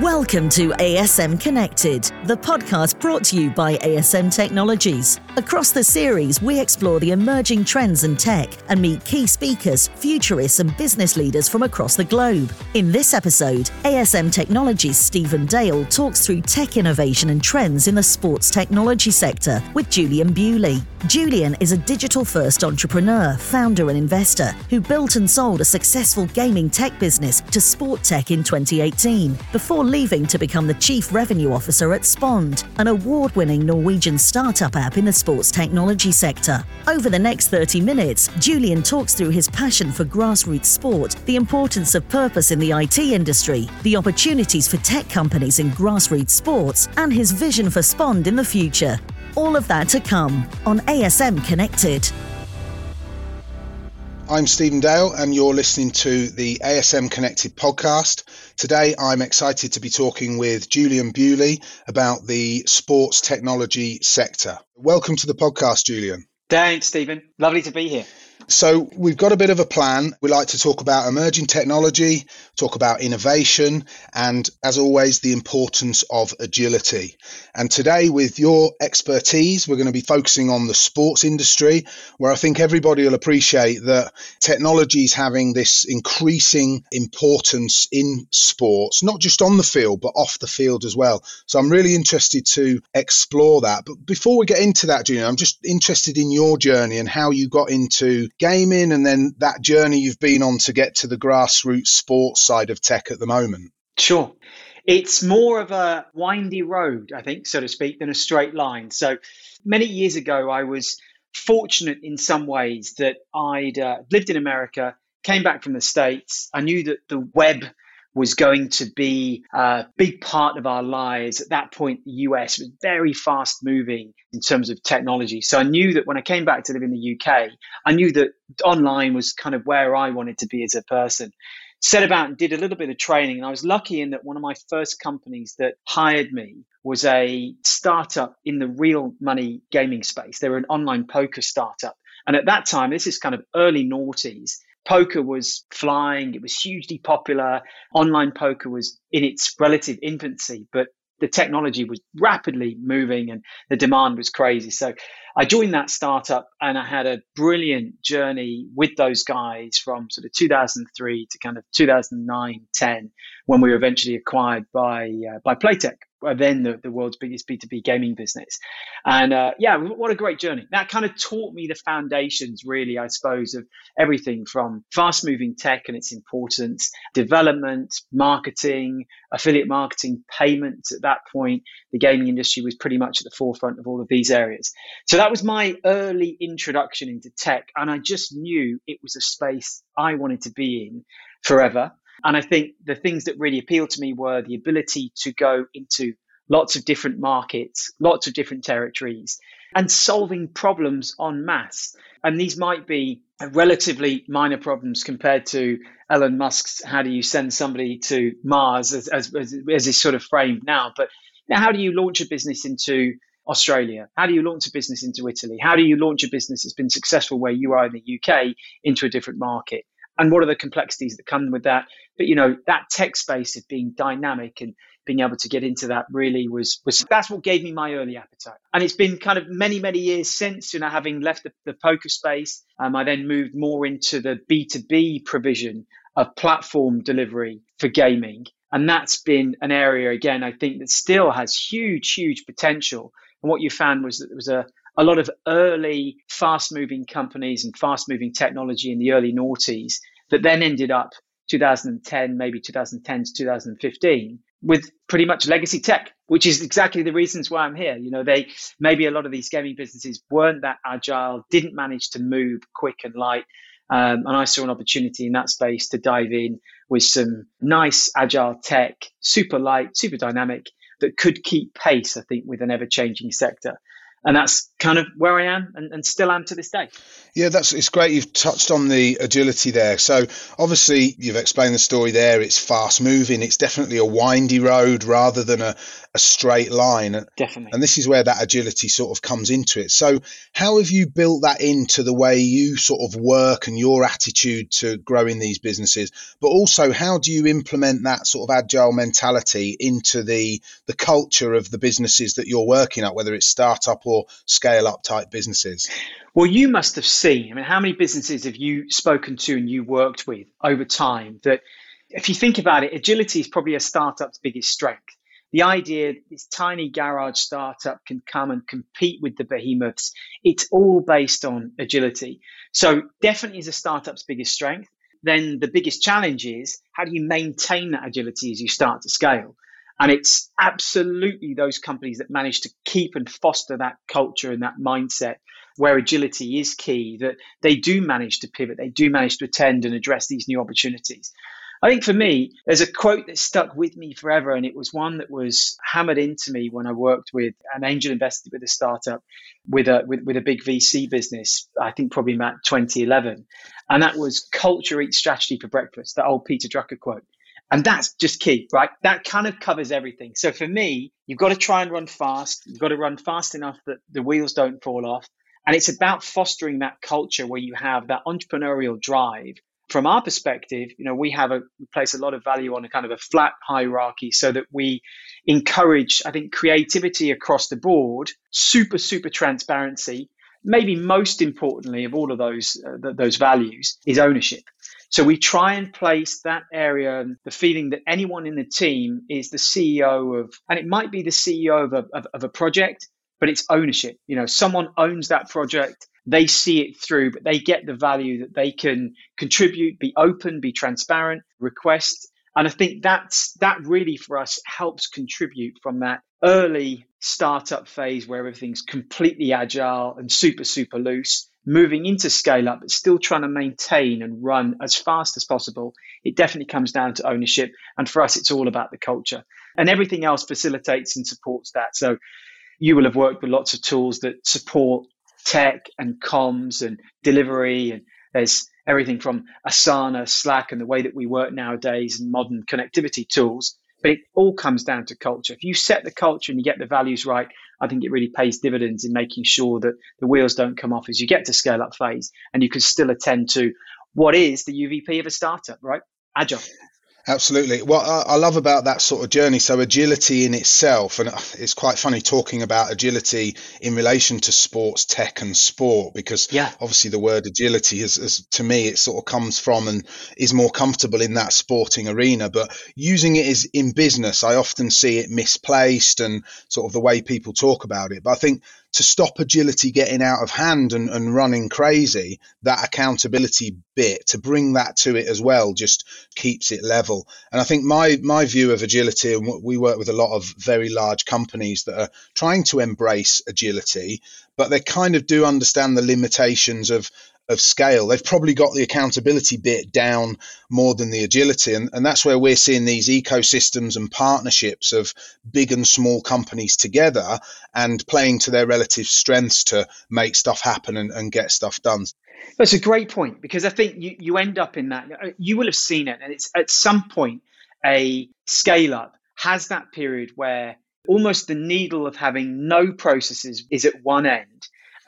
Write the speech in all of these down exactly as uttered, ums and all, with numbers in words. Welcome to A S M Connected, the podcast brought to you by A S M Technologies. Across the series, we explore the emerging trends in tech and meet key speakers, futurists and business leaders from across the globe. In this episode, A S M Technologies' Stephen Dale talks through tech innovation and trends in the sports technology sector with Julian Bewley. Julian is a digital-first entrepreneur, founder and investor who built and sold a successful gaming tech business to Sport Tech in twenty eighteen before leaving to become the Chief Revenue Officer at Spond, an award-winning Norwegian startup app in the sports technology sector. Over the next thirty minutes, Julian talks through his passion for grassroots sport, the importance of purpose in the I T industry, the opportunities for tech companies in grassroots sports, and his vision for Spond in the future. All of that to come on A S M Connected. I'm Stephen Dale and you're listening to the A S M Connected podcast. Today I'm excited to be talking with Julian Bewley about the sports technology sector. Welcome to the podcast, Julian. Thanks, Stephen. Lovely to be here. So we've got a bit of a plan. We like to talk about emerging technology, talk about innovation, and as always, the importance of agility. And today, with your expertise, we're going to be focusing on the sports industry, where I think everybody will appreciate that technology is having this increasing importance in sports, not just on the field, but off the field as well. So I'm really interested to explore that. But before we get into that, Julian, I'm just interested in your journey and how you got into gaming and then that journey you've been on to get to the grassroots sports side of tech at the moment. Sure. It's more of a windy road, I think, so to speak, than a straight line. So many years ago, I was fortunate in some ways that I'd uh, lived in America, came back from the States. I knew that the web was going to be a big part of our lives. At that point, the U S was very fast moving in terms of technology. So I knew that when I came back to live in the U K, I knew that online was kind of where I wanted to be as a person. Set about and did a little bit of training. And I was lucky in that one of my first companies that hired me was a startup in the real money gaming space. They were an online poker startup. And at that time, this is kind of early noughties. Poker was flying. It was hugely popular. Online poker was in its relative infancy, but the technology was rapidly moving and the demand was crazy. So I joined that startup and I had a brilliant journey with those guys from sort of two thousand three to kind of two thousand nine, ten, when we were eventually acquired by uh, by Playtech, then the, the world's biggest B two B gaming business. And uh, yeah, what a great journey. That kind of taught me the foundations, really, I suppose, of everything from fast moving tech and its importance, development, marketing, affiliate marketing, payments. At that point, the gaming industry was pretty much at the forefront of all of these areas. So that was my early introduction into tech. And I just knew it was a space I wanted to be in forever. And I think the things that really appealed to me were the ability to go into lots of different markets, lots of different territories, and solving problems en masse. And these might be relatively minor problems compared to Elon Musk's, how do you send somebody to Mars, as, as, as is sort of framed now. But now, how do you launch a business into Australia? How do you launch a business into Italy? How do you launch a business that's been successful where you are in the U K into a different market? And what are the complexities that come with that? But, you know, that tech space of being dynamic and being able to get into that really was, was that's what gave me my early appetite. And it's been kind of many, many years since, you know, having left the, the poker space. Um, I then moved more into the B two B provision of platform delivery for gaming. And that's been an area, again, I think that still has huge, huge potential. And what you found was that there was a A lot of early fast-moving companies and fast-moving technology in the early noughties that then ended up two thousand ten, maybe two thousand ten to two thousand fifteen, with pretty much legacy tech, which is exactly the reasons why I'm here. You know, they maybe a lot of these gaming businesses weren't that agile, didn't manage to move quick and light. Um, and I saw an opportunity in that space to dive in with some nice agile tech, super light, super dynamic, that could keep pace, I think, with an ever-changing sector. And that's kind of where I am and, and still am to this day. Yeah, that's it's great. You've touched on the agility there. So obviously you've explained the story there. It's fast moving. It's definitely a windy road rather than a, a straight line. Definitely. And this is where that agility sort of comes into it. So how have you built that into the way you sort of work and your attitude to growing these businesses? But also, how do you implement that sort of agile mentality into the, the culture of the businesses that you're working at, whether it's startup or or scale-up type businesses? Well, you must have seen, I mean, how many businesses have you spoken to and you worked with over time that, if you think about it, agility is probably a startup's biggest strength. The idea that this tiny garage startup can come and compete with the behemoths, it's all based on agility. So definitely is a startup's biggest strength. Then the biggest challenge is, how do you maintain that agility as you start to scale? And it's absolutely those companies that manage to keep and foster that culture and that mindset where agility is key, that they do manage to pivot, they do manage to attend and address these new opportunities. I think for me, there's a quote that stuck with me forever, and it was one that was hammered into me when I worked with an angel investor with a startup, with a, with, with a big V C business, I think probably about twenty eleven. And that was culture eats strategy for breakfast, that old Peter Drucker quote. And that's just key, right? That kind of covers everything. So for me, you've got to try and run fast. You've got to run fast enough that the wheels don't fall off. And it's about fostering that culture where you have that entrepreneurial drive. From our perspective, you know, we have a we place a lot of value on a kind of a flat hierarchy so that we encourage, I think, creativity across the board, super, super transparency. Maybe most importantly of all of those, uh, th- those values is ownership. So we try and place that area, the feeling that anyone in the team is the C E O of, and it might be the C E O of a, of, of a project, but it's ownership. You know, someone owns that project, they see it through, but they get the value that they can contribute, be open, be transparent, request. And I think that's that really for us helps contribute from that early startup phase where everything's completely agile and super, super loose, moving into scale up, but still trying to maintain and run as fast as possible. It definitely comes down to ownership. And for us, it's all about the culture, and everything else facilitates and supports that. So you will have worked with lots of tools that support tech and comms and delivery. And there's everything from Asana, Slack, and the way that we work nowadays and modern connectivity tools. But it all comes down to culture. If you set the culture and you get the values right, I think it really pays dividends in making sure that the wheels don't come off as you get to scale up phase, and you can still attend to what is the U V P of a startup, right? Agile. Absolutely. Well, I, I love about that sort of journey. So agility in itself, and it's quite funny talking about agility in relation to sports tech and sport, because yeah. obviously the word agility is, is, to me, it sort of comes from and is more comfortable in that sporting arena. But using it is in business, I often see it misplaced and sort of the way people talk about it. But I think to stop agility getting out of hand and, and running crazy, that accountability bit, to bring that to it as well, just keeps it level. And I think my my view of agility, and we work with a lot of very large companies that are trying to embrace agility, but they kind of do understand the limitations of of scale. They've probably got the accountability bit down more than the agility. And, and that's where we're seeing these ecosystems and partnerships of big and small companies together and playing to their relative strengths to make stuff happen and, and get stuff done. That's a great point, because I think you, you end up in that. You will have seen it. And it's at some point, a scale up has that period where almost the needle of having no processes is at one end.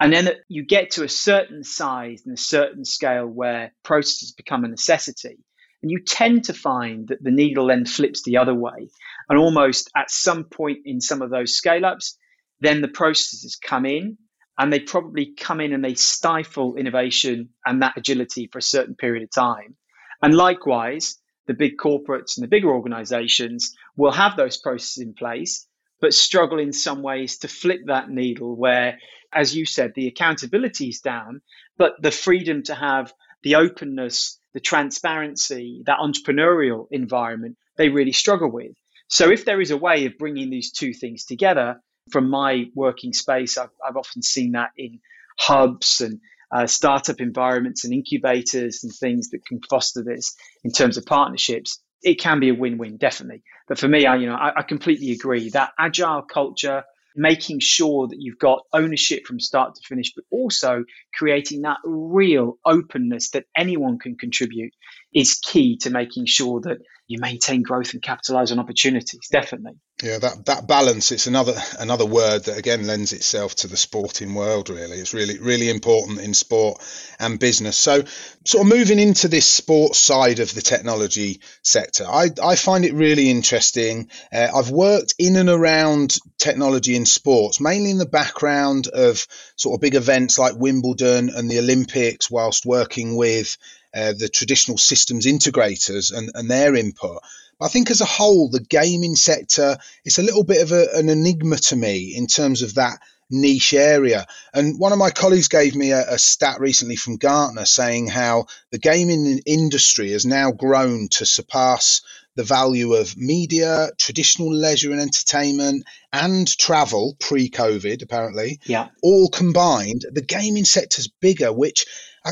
And then you get to a certain size and a certain scale where processes become a necessity. And you tend to find that the needle then flips the other way. And almost at some point in some of those scale-ups, then the processes come in, and they probably come in and they stifle innovation and that agility for a certain period of time. And likewise, the big corporates and the bigger organizations will have those processes in place, but struggle in some ways to flip that needle where, as you said, the accountability is down, but the freedom to have the openness, the transparency, that entrepreneurial environment, they really struggle with. So if there is a way of bringing these two things together, from my working space, I've, I've often seen that in hubs and uh, startup environments and incubators and things that can foster this in terms of partnerships. It can be a win-win, definitely. But for me, I, you know, I, I completely agree that agile culture, making sure that you've got ownership from start to finish, but also creating that real openness that anyone can contribute is key to making sure that you maintain growth and capitalize on opportunities, definitely. Yeah, that, that balance, it's another another word that, again, lends itself to the sporting world, really. It's really, really important in sport and business. So sort of moving into this sports side of the technology sector, I, I find it really interesting. Uh, I've worked in and around technology in sports, mainly in the background of sort of big events like Wimbledon and the Olympics, whilst working with Uh, the traditional systems integrators and, and their input. But I think as a whole, the gaming sector, it's a little bit of a, an enigma to me in terms of that niche area. And one of my colleagues gave me a, a stat recently from Gartner saying how the gaming industry has now grown to surpass the value of media, traditional leisure and entertainment, and travel pre-COVID, apparently. Yeah. All combined, the gaming sector's bigger, which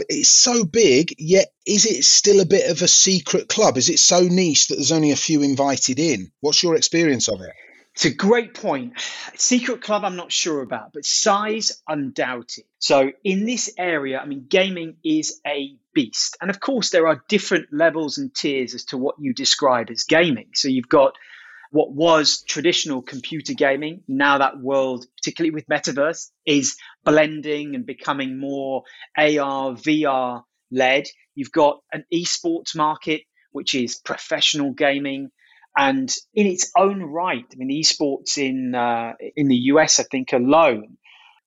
it's so big, yet is it still a bit of a secret club? Is it so niche that there's only a few invited in? What's your experience of it? It's a great point. Secret club, I'm not sure about, but size, undoubted. So in this area, I mean, gaming is a beast. And of course, there are different levels and tiers as to what you describe as gaming. So you've got what was traditional computer gaming, now that world, particularly with metaverse, is blending and becoming more A R, V R led. You've got an esports market, which is professional gaming. And in its own right, I mean, esports in uh, in the U S, I think, alone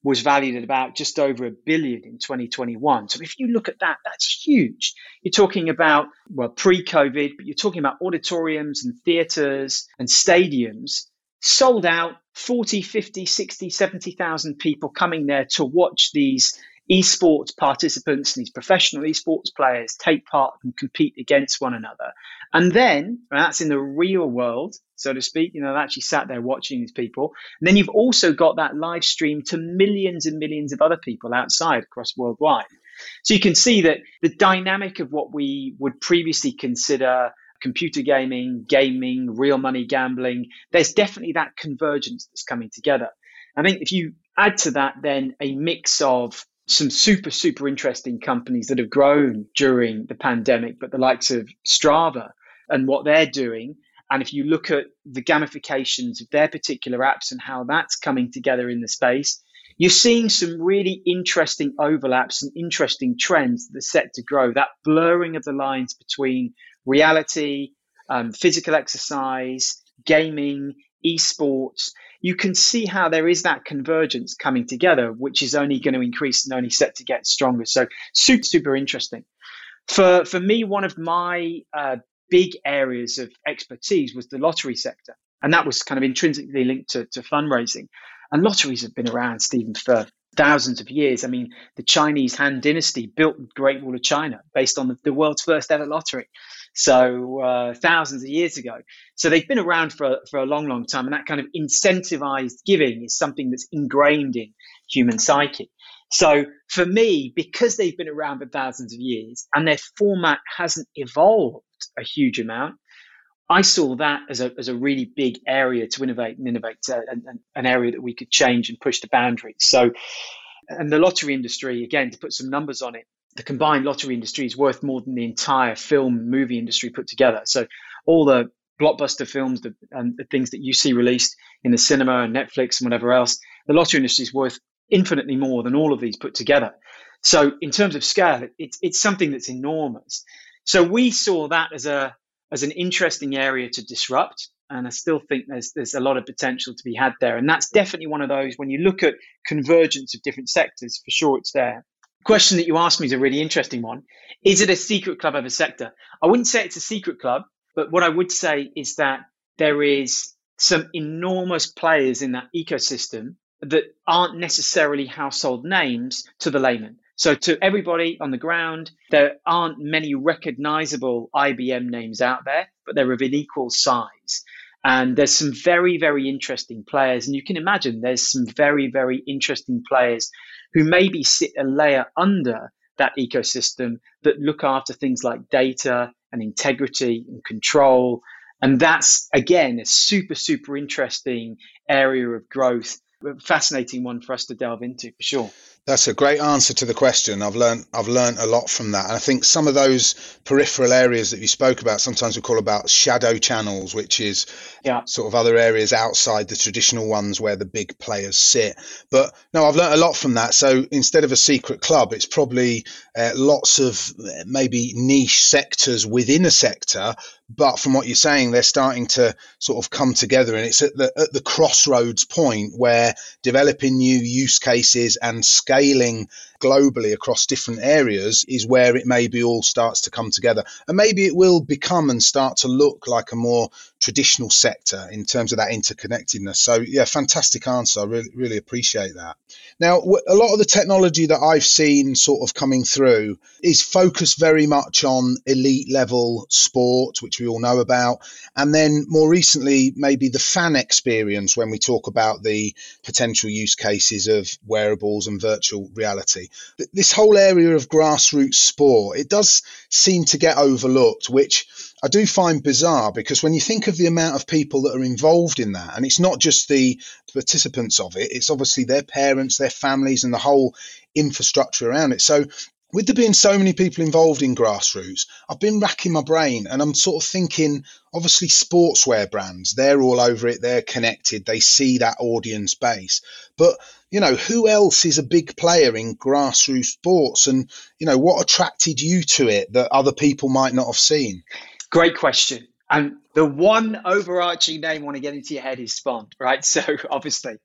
was valued at about just over a billion in twenty twenty-one. So if you look at that, that's huge. You're talking about, well, pre-COVID, but you're talking about auditoriums and theaters and stadiums sold out, forty, fifty, sixty, seventy thousand people coming there to watch these esports participants and these professional esports players take part and compete against one another. And then, and that's in the real world, so to speak, you know, I've actually sat there watching these people. And then you've also got that live stream to millions and millions of other people outside across worldwide. So you can see that the dynamic of what we would previously consider computer gaming, gaming, real money gambling, there's definitely that convergence that's coming together. I think if you add to that, then a mix of some super, super interesting companies that have grown during the pandemic, but the likes of Strava and what they're doing. And if you look at the gamifications of their particular apps and how that's coming together in the space, you're seeing some really interesting overlaps and interesting trends that are set to grow. That blurring of the lines between reality, um, physical exercise, gaming, esports, you can see how there is that convergence coming together, which is only going to increase and only set to get stronger. So super, super interesting. For, for me, one of my uh, big areas of expertise was the lottery sector. And that was kind of intrinsically linked to, to fundraising. And lotteries have been around, Stephen, for thousands of years. I mean, the Chinese Han Dynasty built the Great Wall of China based on the, the world's first ever lottery. So uh, thousands of years ago. So they've been around for, for a long, long time. And that kind of incentivized giving is something that's ingrained in human psyche. So for me, because they've been around for thousands of years and their format hasn't evolved a huge amount, I saw that as a as a really big area to innovate and innovate, uh, and, and an area that we could change and push the boundaries. So, and the lottery industry, again, to put some numbers on it, the combined lottery industry is worth more than the entire film movie industry put together. So all the blockbuster films, the, and the things that you see released in the cinema and Netflix and whatever else, the lottery industry is worth infinitely more than all of these put together. So in terms of scale, it, it's it's something that's enormous. So we saw that as a as an interesting area to disrupt. And I still think there's there's a lot of potential to be had there. And that's definitely one of those, when you look at convergence of different sectors, for sure it's there. The question that you asked me is a really interesting one. Is it a secret club of a sector? I wouldn't say it's a secret club, but what I would say is that there is some enormous players in that ecosystem that aren't necessarily household names to the layman. So to everybody on the ground, there aren't many recognizable I B M names out there, but they're of an equal size. And there's some very, very interesting players. And you can imagine there's some very, very interesting players who maybe sit a layer under that ecosystem that look after things like data and integrity and control. And that's, again, a super, super interesting area of growth fascinating one for us to delve into for sure. That's a great answer to the question. I've learned I've learned a lot from that. And I think some of those peripheral areas that you spoke about, sometimes we call about shadow channels, which is yeah. sort of other areas outside the traditional ones where the big players sit. But no, I've learned a lot from that. So instead of a secret club, it's probably uh, lots of maybe niche sectors within a sector. But from what you're saying, they're starting to sort of come together. And it's at the, at the crossroads point where developing new use cases and scale scaling globally across different areas is where it maybe all starts to come together. And maybe it will become and start to look like a more traditional sector in terms of that interconnectedness. So yeah, fantastic answer. I really, really appreciate that. Now, a lot of the technology that I've seen sort of coming through is focused very much on elite level sport, which we all know about. And then more recently, maybe the fan experience when we talk about the potential use cases of wearables and virtual reality. This whole area of grassroots sport, it does seem to get overlooked, which I do find bizarre, because when you think of the amount of people that are involved in that, and it's not just the participants of it, it's obviously their parents, their families, and the whole infrastructure around it. So with there being so many people involved in grassroots, I've been racking my brain and I'm sort of thinking, obviously sportswear brands, they're all over it, they're connected, they see that audience base. But, you know, who else is a big player in grassroots sports? And, you know, what attracted you to it that other people might not have seen? Great question. And the one overarching name I want to get into your head is Spond, right? So obviously,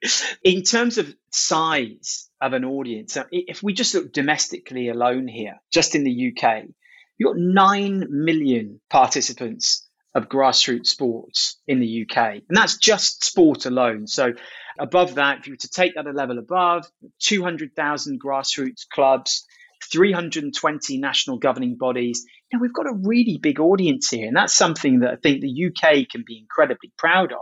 in terms of size of an audience, if we just look domestically alone here, just in the U K, you've got nine million participants of grassroots sports in the U K. And that's just sport alone. So above that, if you were to take that a level above, two hundred thousand grassroots clubs, three hundred twenty national governing bodies. You know, we've got a really big audience here. And that's something that I think the U K can be incredibly proud of.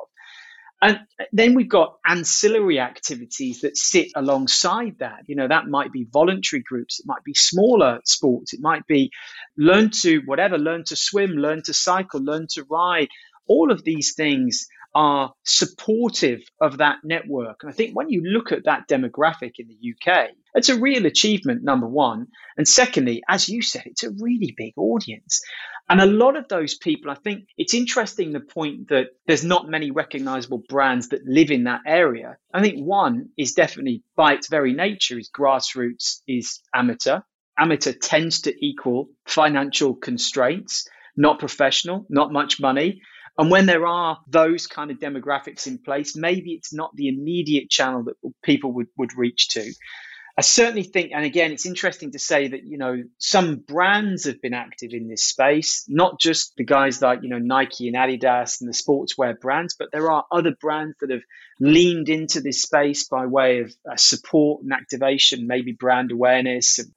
And then we've got ancillary activities that sit alongside that. You know, that might be voluntary groups. It might be smaller sports. It might be learn to whatever, learn to swim, learn to cycle, learn to ride. All of these things are supportive of that network. And I think when you look at that demographic in the U K, it's a real achievement, number one. And secondly, as you said, it's a really big audience. And a lot of those people, I think it's interesting the point that there's not many recognizable brands that live in that area. I think one is definitely by its very nature is grassroots is amateur. Amateur tends to equal financial constraints, not professional, not much money. And when there are those kind of demographics in place, maybe it's not the immediate channel that people would, would reach to. I certainly think, and again, it's interesting to say that, you know, some brands have been active in this space, not just the guys like, you know, Nike and Adidas and the sportswear brands, but there are other brands that have leaned into this space by way of uh, support and activation, maybe brand awareness, and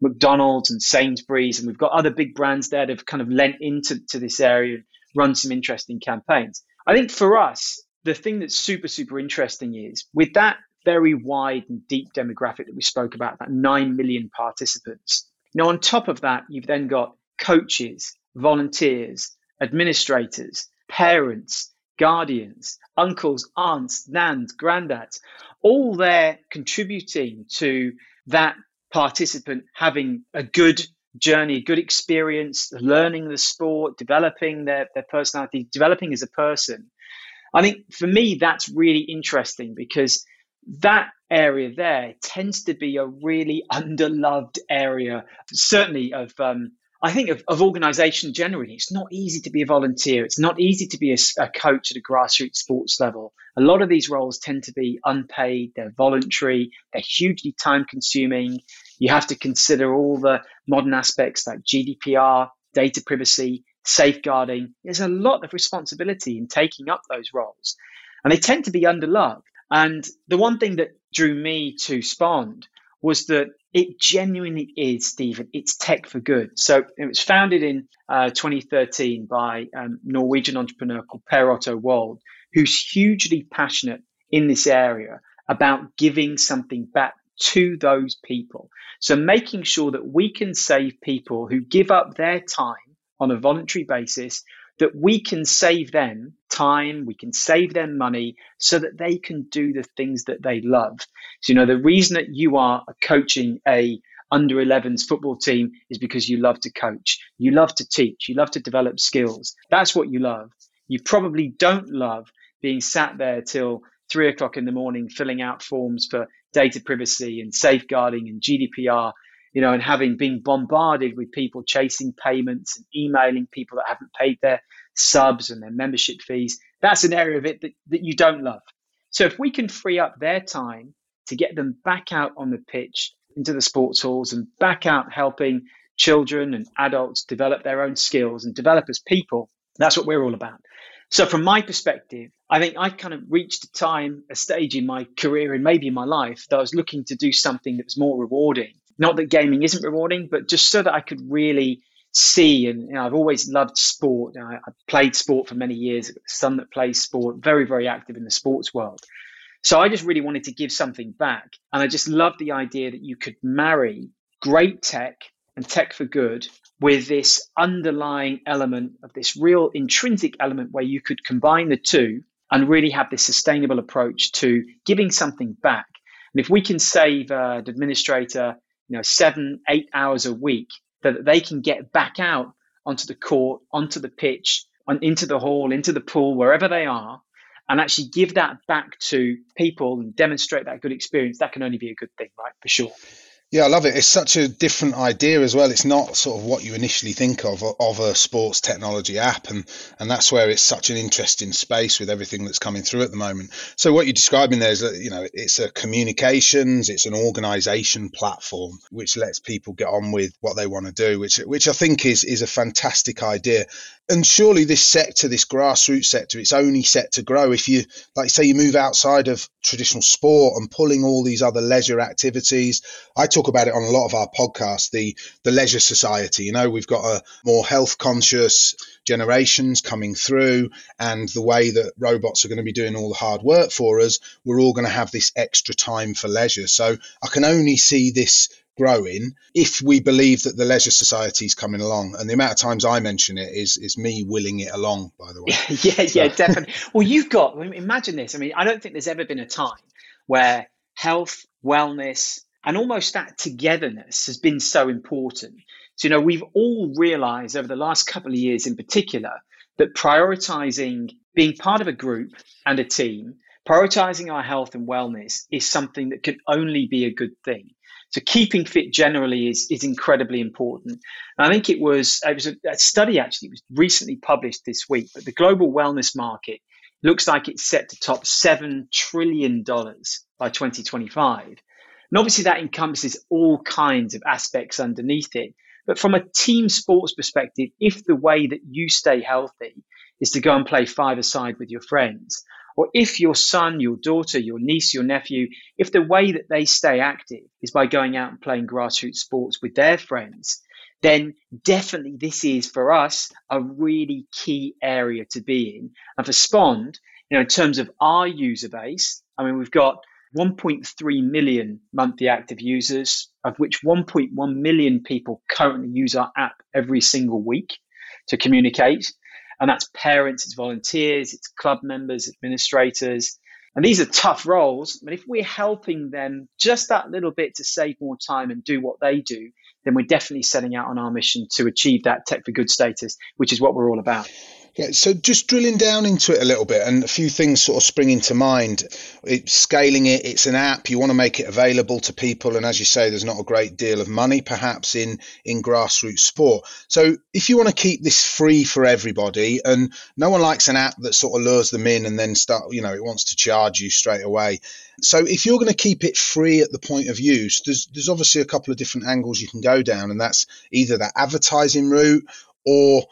McDonald's and Sainsbury's. And we've got other big brands there that have kind of lent into to this area and run some interesting campaigns. I think for us, the thing that's super, super interesting is with that very wide and deep demographic that we spoke about, that nine million participants. Now, on top of that, you've then got coaches, volunteers, administrators, parents, guardians, uncles, aunts, nans, granddads, all there contributing to that participant having a good journey, a good experience, learning the sport, developing their, their personality, developing as a person. I think for me, that's really interesting because that area there tends to be a really underloved area, certainly of, um, I think, of, of organisation generally. It's not easy to be a volunteer. It's not easy to be a, a coach at a grassroots sports level. A lot of these roles tend to be unpaid. They're voluntary. They're hugely time consuming. You have to consider all the modern aspects like G D P R, data privacy, safeguarding. There's a lot of responsibility in taking up those roles, and they tend to be underloved. And the one thing that drew me to Spond was that it genuinely is, Stephen, it's tech for good. So it was founded in uh, twenty thirteen by a um, Norwegian entrepreneur called Per Otto Wald, who's hugely passionate in this area about giving something back to those people. So making sure that we can save people who give up their time on a voluntary basis, that we can save them time, we can save them money so that they can do the things that they love. So, you know, the reason that you are coaching a under elevens football team is because you love to coach, you love to teach, you love to develop skills. That's what you love. You probably don't love being sat there till three o'clock in the morning, filling out forms for data privacy and safeguarding and G D P R, you know, and having been bombarded with people chasing payments and emailing people that haven't paid their subs and their membership fees. That's an area of it that, that you don't love. So if we can free up their time to get them back out on the pitch, into the sports halls, and back out helping children and adults develop their own skills and develop as people, that's what we're all about. So from my perspective, I think I kind of reached a time, a stage in my career and maybe in my life that I was looking to do something that was more rewarding. Not that gaming isn't rewarding, but just so that I could really see. And you know, I've always loved sport. I, I played sport for many years. Son that plays sport, very, very active in the sports world. So I just really wanted to give something back. And I just loved the idea that you could marry great tech and tech for good with this underlying element of this real intrinsic element where you could combine the two and really have this sustainable approach to giving something back. And if we can save uh, an administrator, you know, seven, eight hours a week so that they can get back out onto the court, onto the pitch, on, into the hall, into the pool, wherever they are, and actually give that back to people and demonstrate that good experience, that can only be a good thing, right? For sure. Yeah, I love it. It's such a different idea as well. It's not sort of what you initially think of, of a sports technology app. And, and that's where it's such an interesting space with everything that's coming through at the moment. So what you're describing there is, that, you know, it's a communications, it's an organization platform, which lets people get on with what they want to do, which which I think is is a fantastic idea. And surely this sector, this grassroots sector, it's only set to grow. If you, like say, you move outside of traditional sport and pulling all these other leisure activities, I talk about it on a lot of our podcasts, the the leisure society. You know, we've got a more health conscious generations coming through, and the way that robots are going to be doing all the hard work for us, we're all going to have this extra time for leisure. So I can only see this growing if we believe that the leisure society is coming along. And the amount of times I mention it is is me willing it along, by the way. yeah so. yeah definitely. Well, you've got, imagine this, I mean, I don't think there's ever been a time where health, wellness, and almost that togetherness has been so important. So, you know, we've all realized over the last couple of years in particular that prioritizing being part of a group and a team, prioritizing our health and wellness is something that can only be a good thing. So keeping fit generally is, is incredibly important. And I think it was, it was a, a study actually, it was recently published this week, but the global wellness market looks like it's set to top seven trillion dollars by twenty twenty-five. And obviously that encompasses all kinds of aspects underneath it. But from a team sports perspective, if the way that you stay healthy is to go and play five-a-side with your friends, or if your son, your daughter, your niece, your nephew, if the way that they stay active is by going out and playing grassroots sports with their friends, then definitely this is, for us, a really key area to be in. And for Spond, you know, in terms of our user base, I mean, we've got one point three million monthly active users, of which one point one million people currently use our app every single week to communicate. And that's parents, it's volunteers, it's club members, administrators. And these are tough roles. But if we're helping them just that little bit to save more time and do what they do, then we're definitely setting out on our mission to achieve that tech for good status, which is what we're all about. Yeah, so just drilling down into it a little bit, and a few things sort of spring into mind. It's scaling it, it's an app, you want to make it available to people. And as you say, there's not a great deal of money perhaps in, in grassroots sport. So if you want to keep this free for everybody, and no one likes an app that sort of lures them in and then start, you know, it wants to charge you straight away. So if you're going to keep it free at the point of use, there's, there's obviously a couple of different angles you can go down, and that's either that advertising route, or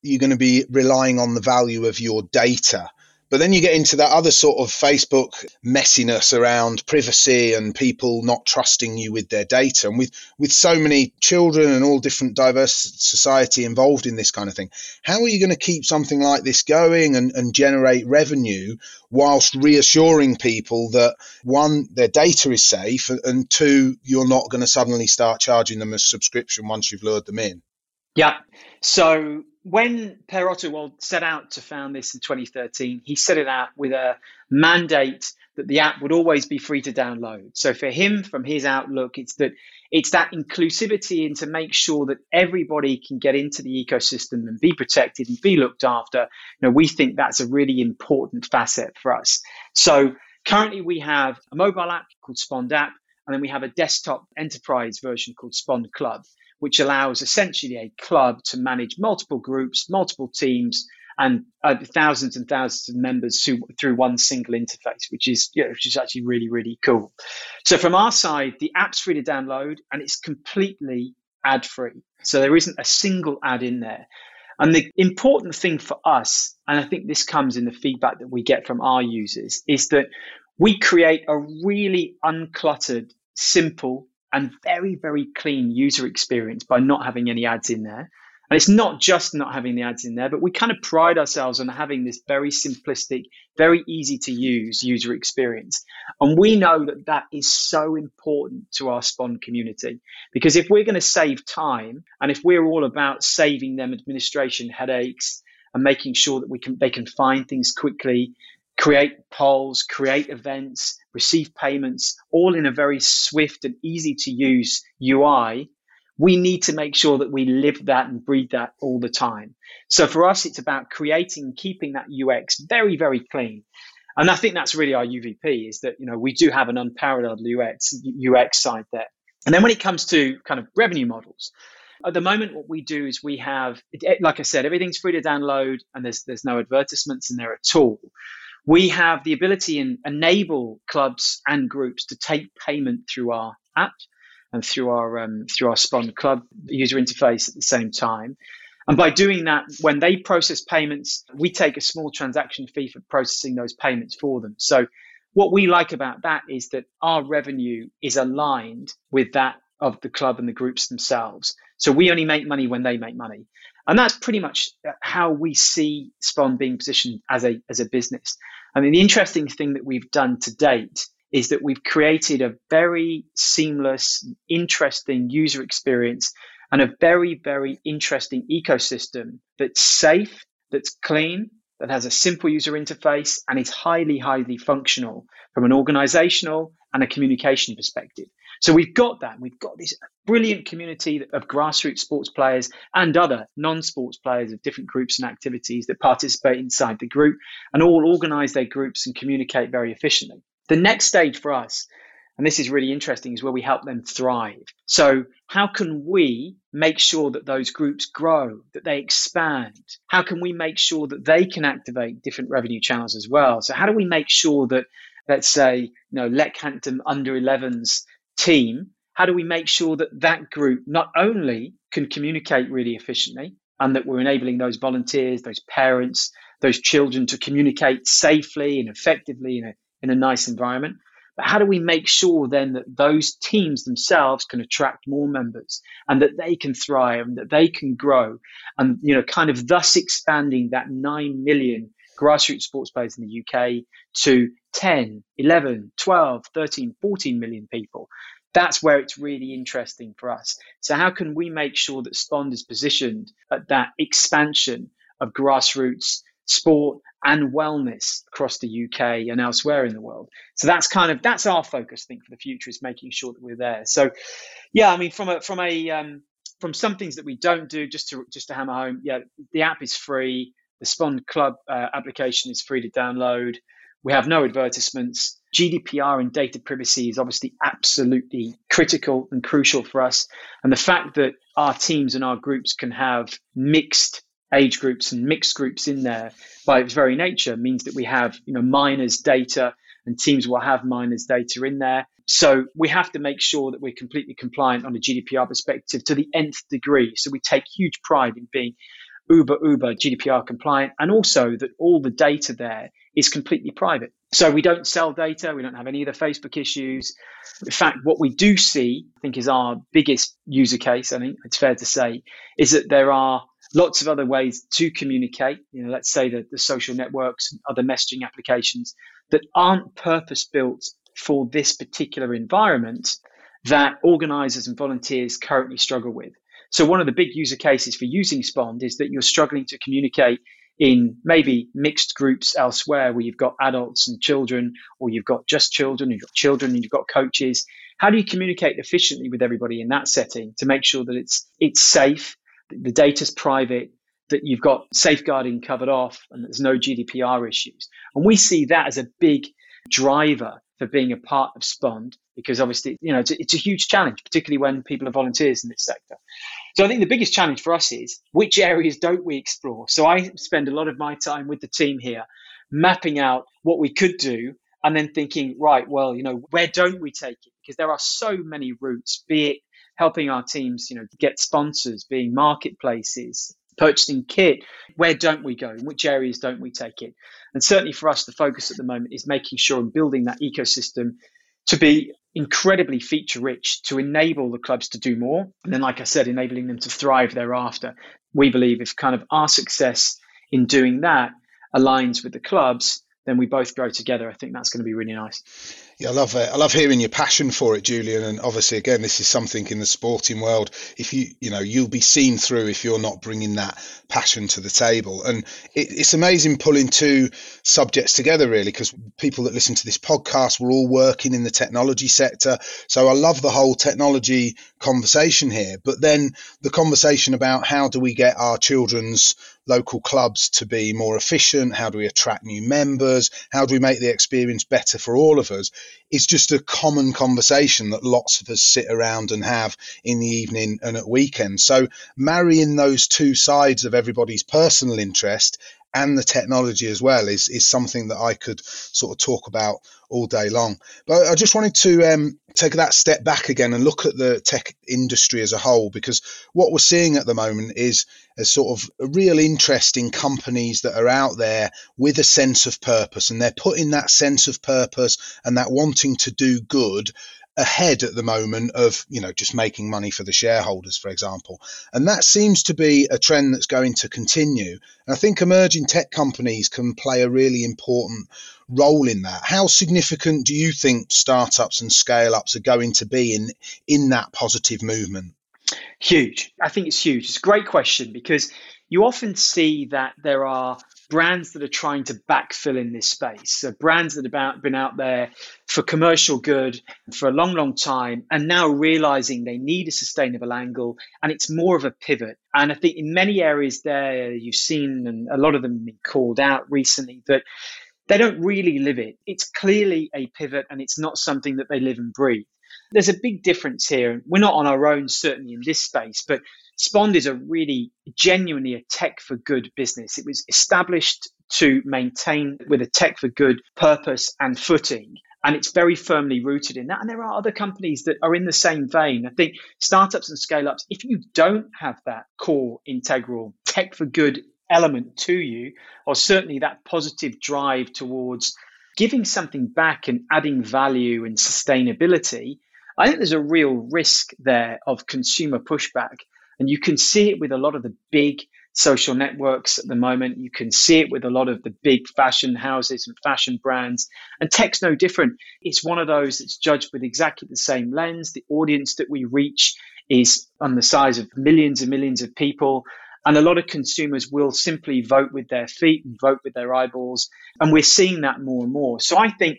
you're going to be relying on the value of your data. But then you get into that other sort of Facebook messiness around privacy and people not trusting you with their data. And with, with so many children and all different diverse society involved in this kind of thing, how are you going to keep something like this going and, and generate revenue whilst reassuring people that, one, their data is safe, and two, you're not going to suddenly start charging them a subscription once you've lured them in? Yeah. So when Per Otto Wald set out to found this in twenty thirteen, he set it out with a mandate that the app would always be free to download. So for him, from his outlook, it's that it's that inclusivity and to make sure that everybody can get into the ecosystem and be protected and be looked after. You know, we think that's a really important facet for us. So currently we have a mobile app called Spond App, and then we have a desktop enterprise version called Spond Club, which allows essentially a club to manage multiple groups, multiple teams, and uh, thousands and thousands of members through, through one single interface, which is, you know, which is actually really, really cool. So from our side, the app's free to download, and it's completely ad-free. So there isn't a single ad in there. And the important thing for us, and I think this comes in the feedback that we get from our users, is that we create a really uncluttered, simple, and very, very clean user experience by not having any ads in there. And it's not just not having the ads in there, but we kind of pride ourselves on having this very simplistic, very easy to use user experience. And we know that that is so important to our Spond community, because if we're going to save time, and if we're all about saving them administration headaches and making sure that we can they can find things quickly, create polls, create events, receive payments, all in a very swift and easy to use U I, we need to make sure that we live that and breathe that all the time. So for us, it's about creating and keeping that U X very, very clean. And I think that's really our U V P, is that, you know, we do have an unparalleled U X, U X side there. And then when it comes to kind of revenue models, at the moment, what we do is we have, like I said, everything's free to download and there's, there's no advertisements in there at all. We have the ability and enable clubs and groups to take payment through our app and through our um, through our Spond Club user interface at the same time. And by doing that, when they process payments, we take a small transaction fee for processing those payments for them. So what we like about that is that our revenue is aligned with that of the club and the groups themselves. So we only make money when they make money. And that's pretty much how we see Spond being positioned as a as a business. I mean, the interesting thing that we've done to date is that we've created a very seamless, interesting user experience and a very, very interesting ecosystem that's safe, that's clean, that has a simple user interface, and is highly, highly functional from an organizational and a communication perspective. So we've got that. We've got this brilliant community of grassroots sports players and other non-sports players of different groups and activities that participate inside the group and all organize their groups and communicate very efficiently. The next stage for us, and this is really interesting, is where we help them thrive. So how can we make sure that those groups grow, that they expand? How can we make sure that they can activate different revenue channels as well? So how do we make sure that, let's say, you know, Leckhampton under elevens team, how do we make sure that that group not only can communicate really efficiently and that we're enabling those volunteers, those parents, those children to communicate safely and effectively in a in a nice environment, but how do we make sure then that those teams themselves can attract more members and that they can thrive and that they can grow and, you know, kind of thus expanding that nine million grassroots sports players in the U K to ten, eleven, twelve, thirteen, fourteen million people. That's where it's really interesting for us. So how can we make sure that Spond is positioned at that expansion of grassroots sport and wellness across the U K and elsewhere in the world? So that's kind of that's our focus, I think, for the future, is making sure that we're there. So, yeah, I mean, from a from a um, from some things that we don't do, just to just to hammer home, yeah, the app is free. The Spond Club uh, application is free to download. We have no advertisements. G D P R and data privacy is obviously absolutely critical and crucial for us. And the fact that our teams and our groups can have mixed age groups and mixed groups in there by its very nature means that we have, you know, minors data, and teams will have minors data in there. So we have to make sure that we're completely compliant on a G D P R perspective to the nth degree. So we take huge pride in being uber, uber G D P R compliant, and also that all the data there is completely private. So we don't sell data. We don't have any of the Facebook issues. In fact, what we do see, I think, is our biggest user case, I think it's fair to say, is that there are lots of other ways to communicate, you know, let's say the, the social networks and other messaging applications that aren't purpose-built for this particular environment that organisers and volunteers currently struggle with. So one of the big user cases for using Spond is that you're struggling to communicate in maybe mixed groups elsewhere where you've got adults and children, or you've got just children, you've got children and you've got coaches. How do you communicate efficiently with everybody in that setting to make sure that it's it's safe, that the data's private, that you've got safeguarding covered off and there's no G D P R issues? And we see that as a big driver for being a part of Spond, because obviously, you know, it's a, it's a huge challenge, particularly when people are volunteers in this sector. So I think the biggest challenge for us is which areas don't we explore? So I spend a lot of my time with the team here mapping out what we could do and then thinking, right, well, you know, where don't we take it? Because there are so many routes, be it helping our teams, you know, get sponsors, being marketplaces, purchasing kit. Where don't we go? In which areas don't we take it? And certainly for us, the focus at the moment is making sure and building that ecosystem to be incredibly feature rich, to enable the clubs to do more. And then, like I said, enabling them to thrive thereafter. We believe if kind of our success in doing that aligns with the clubs, then we both grow together. I think that's going to be really nice. Yeah, I love it. I love hearing your passion for it, Julian. And obviously, again, this is something in the sporting world. If you, you know, you'll be seen through if you're not bringing that passion to the table. And it, it's amazing pulling two subjects together, really, because people that listen to this podcast, we're all working in the technology sector. So I love the whole technology conversation here. But then the conversation about how do we get our children's local clubs to be more efficient? How do we attract new members? How do we make the experience better for all of us? It's just a common conversation that lots of us sit around and have in the evening and at weekends. So marrying those two sides of everybody's personal interest and the technology as well is, is something that I could sort of talk about all day long. But I just wanted to um, take that step back again and look at the tech industry as a whole, because what we're seeing at the moment is a sort of a real interest in companies that are out there with a sense of purpose, and they're putting that sense of purpose and that wanting to do good ahead at the moment of, you know, just making money for the shareholders, for example. And that seems to be a trend that's going to continue. And I think emerging tech companies can play a really important role in that. How significant do you think startups and scale-ups are going to be in, in that positive movement? Huge. I think it's huge. It's a great question, because you often see that there are brands that are trying to backfill in this space. So brands that have been out there for commercial good for a long, long time and now realizing they need a sustainable angle, and it's more of a pivot. And I think in many areas there, you've seen, and a lot of them been called out recently, that they don't really live it. It's clearly a pivot and it's not something that they live and breathe. There's a big difference here. We're not on our own, certainly in this space, but Spond is a really genuinely a tech for good business. It was established to maintain with a tech for good purpose and footing, and it's very firmly rooted in that. And there are other companies that are in the same vein. I think startups and scale-ups, if you don't have that core integral tech for good element to you, or certainly that positive drive towards giving something back and adding value and sustainability, I think there's a real risk there of consumer pushback. And you can see it with a lot of the big social networks at the moment. You can see it with a lot of the big fashion houses and fashion brands. And tech's no different. It's one of those that's judged with exactly the same lens. The audience that we reach is on the size of millions and millions of people. And a lot of consumers will simply vote with their feet and vote with their eyeballs. And we're seeing that more and more. So I think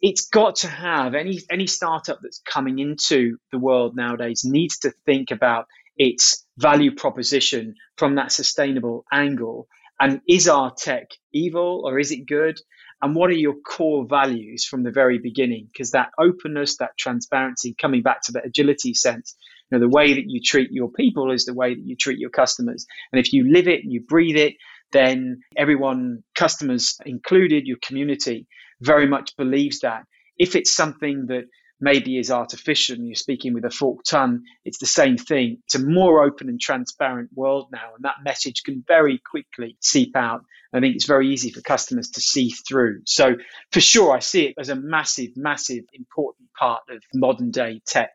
it's got to have, any, any startup that's coming into the world nowadays needs to think about its value proposition from that sustainable angle. And is our tech evil or is it good? And what are your core values from the very beginning? Because that openness, that transparency, coming back to that agility sense, you know, the way that you treat your people is the way that you treat your customers. And if you live it and you breathe it, then everyone, customers included, your community, very much believes that. If it's something that maybe is artificial and you're speaking with a forked tongue, it's the same thing. It's a more open and transparent world now, and that message can very quickly seep out. I think it's very easy for customers to see through. So for sure, I see it as a massive, massive important part of modern day tech.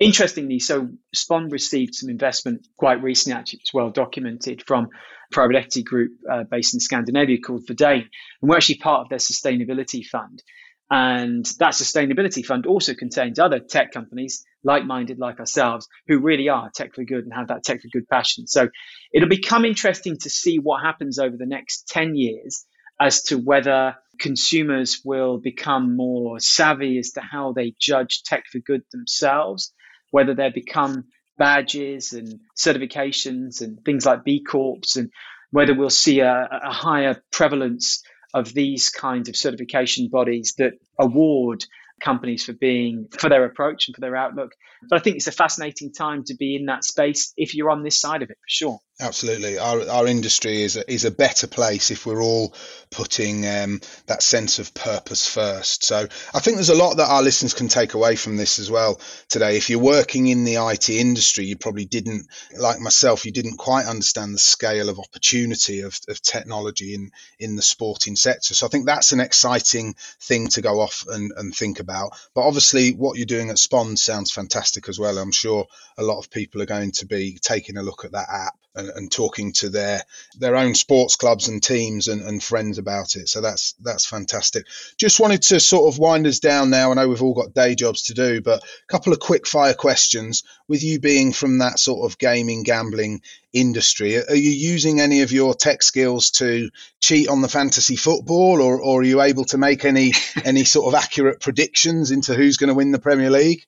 Interestingly, so Spond received some investment quite recently, actually, it's well documented, from a private equity group uh, based in Scandinavia called Verdane, and we're actually part of their sustainability fund. And that sustainability fund also contains other tech companies, like-minded like ourselves, who really are tech for good and have that tech for good passion. So it'll become interesting to see what happens over the next ten years as to whether consumers will become more savvy as to how they judge tech for good themselves, whether they become badges and certifications and things like B Corps, and whether we'll see a, a higher prevalence of these kinds of certification bodies that award companies for being for their approach and for their outlook. But I think it's a fascinating time to be in that space if you're on this side of it, for sure. Absolutely. Our, our industry is a, is a better place if we're all putting um, that sense of purpose first. So I think there's a lot that our listeners can take away from this as well today. If you're working in the I T industry, you probably didn't, like myself, you didn't quite understand the scale of opportunity of, of technology in, in the sporting sector. So I think that's an exciting thing to go off and, and think about. But obviously what you're doing at Spond sounds fantastic as well. I'm sure a lot of people are going to be taking a look at that app and, and talking to their their own sports clubs and teams and, and friends about it. So that's that's fantastic. Just wanted to sort of wind us down now. I know we've all got day jobs to do, but a couple of quick fire questions. With you being from that sort of gaming, gambling industry, are you using any of your tech skills to cheat on the fantasy football, or, or are you able to make any any sort of accurate predictions into who's going to win the Premier League?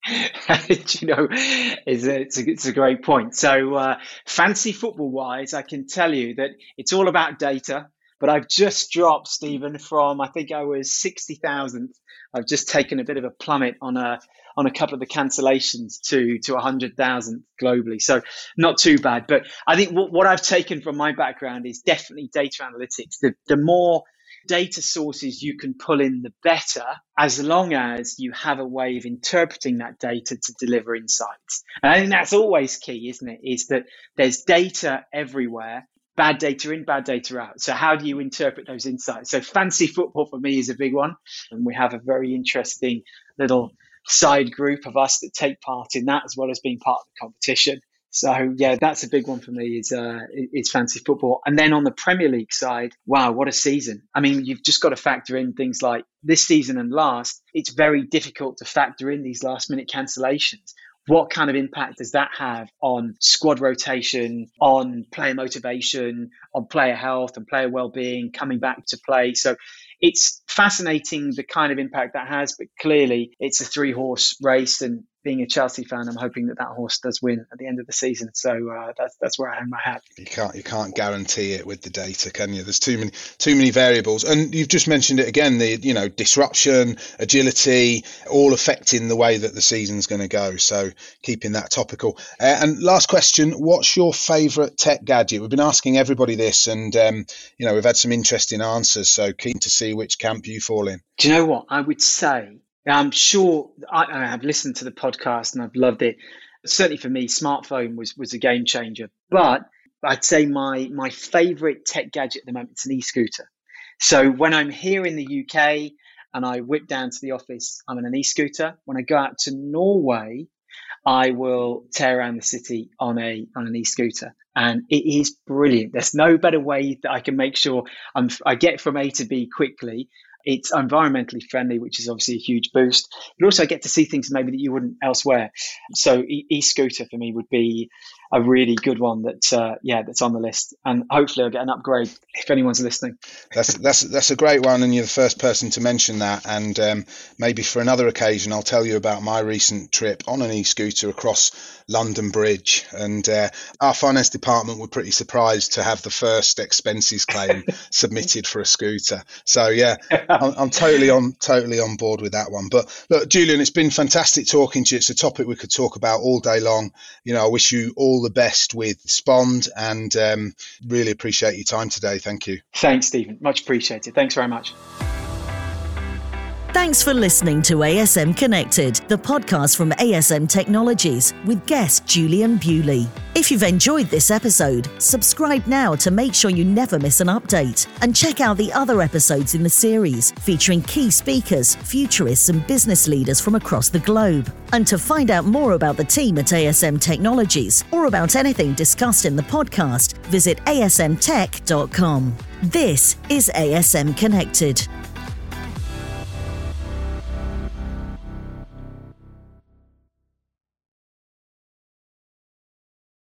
You know, it's a, it's, a, it's a great point. So uh, fantasy football wise, I can tell you that it's all about data. But I've just dropped, Stephen, from, I think I was sixty thousandth. I've just taken a bit of a plummet on a on a couple of the cancellations to to one hundred thousandth globally. So not too bad. But I think w- what I've taken from my background is definitely data analytics. The, the more data sources you can pull in, the better, as long as you have a way of interpreting that data to deliver insights. And I think that's always key, isn't it? Is that there's data everywhere. Bad data in, bad data out. So how do you interpret those insights? So fantasy football for me is a big one. And we have a very interesting little side group of us that take part in that, as well as being part of the competition. So yeah, that's a big one for me is, uh, is fantasy football. And then on the Premier League side, wow, what a season. I mean, you've just got to factor in things like this season and last. It's very difficult to factor in these last minute cancellations. What kind of impact does that have on squad rotation, on player motivation, on player health and player well-being, coming back to play? So it's fascinating the kind of impact that has, but clearly it's a three-horse race, and being a Chelsea fan, I'm hoping that that horse does win at the end of the season. So uh, that's that's where I hang my hat. You can't you can't guarantee it with the data, can you? There's too many too many variables, and you've just mentioned it again. The you know disruption, agility, all affecting the way that the season's going to go. So keeping that topical. Uh, and last question: what's your favourite tech gadget? We've been asking everybody this, and um, you know we've had some interesting answers. So keen to see which camp you fall in. Do you know what I would say? I'm sure I, I have listened to the podcast and I've loved it. Certainly for me, smartphone was was a game changer. But I'd say my my favourite tech gadget at the moment is an e-scooter. So when I'm here in the U K and I whip down to the office, I'm on an e-scooter. When I go out to Norway, I will tear around the city on a on an e-scooter. And it is brilliant. There's no better way that I can make sure I'm, I get from A to B quickly. It's environmentally friendly, which is obviously a huge boost. You also get to see things maybe that you wouldn't elsewhere. So e- e-scooter for me would be a really good one that, uh, yeah, that's on the list. And hopefully I'll get an upgrade if anyone's listening. That's that's that's a great one, and you're the first person to mention that. And um, maybe for another occasion, I'll tell you about my recent trip on an e-scooter across London Bridge. And uh, our finance department were pretty surprised to have the first expenses claim submitted for a scooter. So yeah, I'm, I'm totally on totally on board with that one. But look, Julian, it's been fantastic talking to you. It's a topic we could talk about all day long. You know, I wish you all the best with Spond, and um, really appreciate your time today. Thank you. Thanks, Stephen. Much appreciated. Thanks very much. Thanks for listening to A S M Connected, the podcast from A S M Technologies with guest Julian Bewley. If you've enjoyed this episode, subscribe now to make sure you never miss an update, and check out the other episodes in the series featuring key speakers, futurists and business leaders from across the globe. And to find out more about the team at A S M Technologies or about anything discussed in the podcast, visit a s m tech dot com. This is A S M Connected.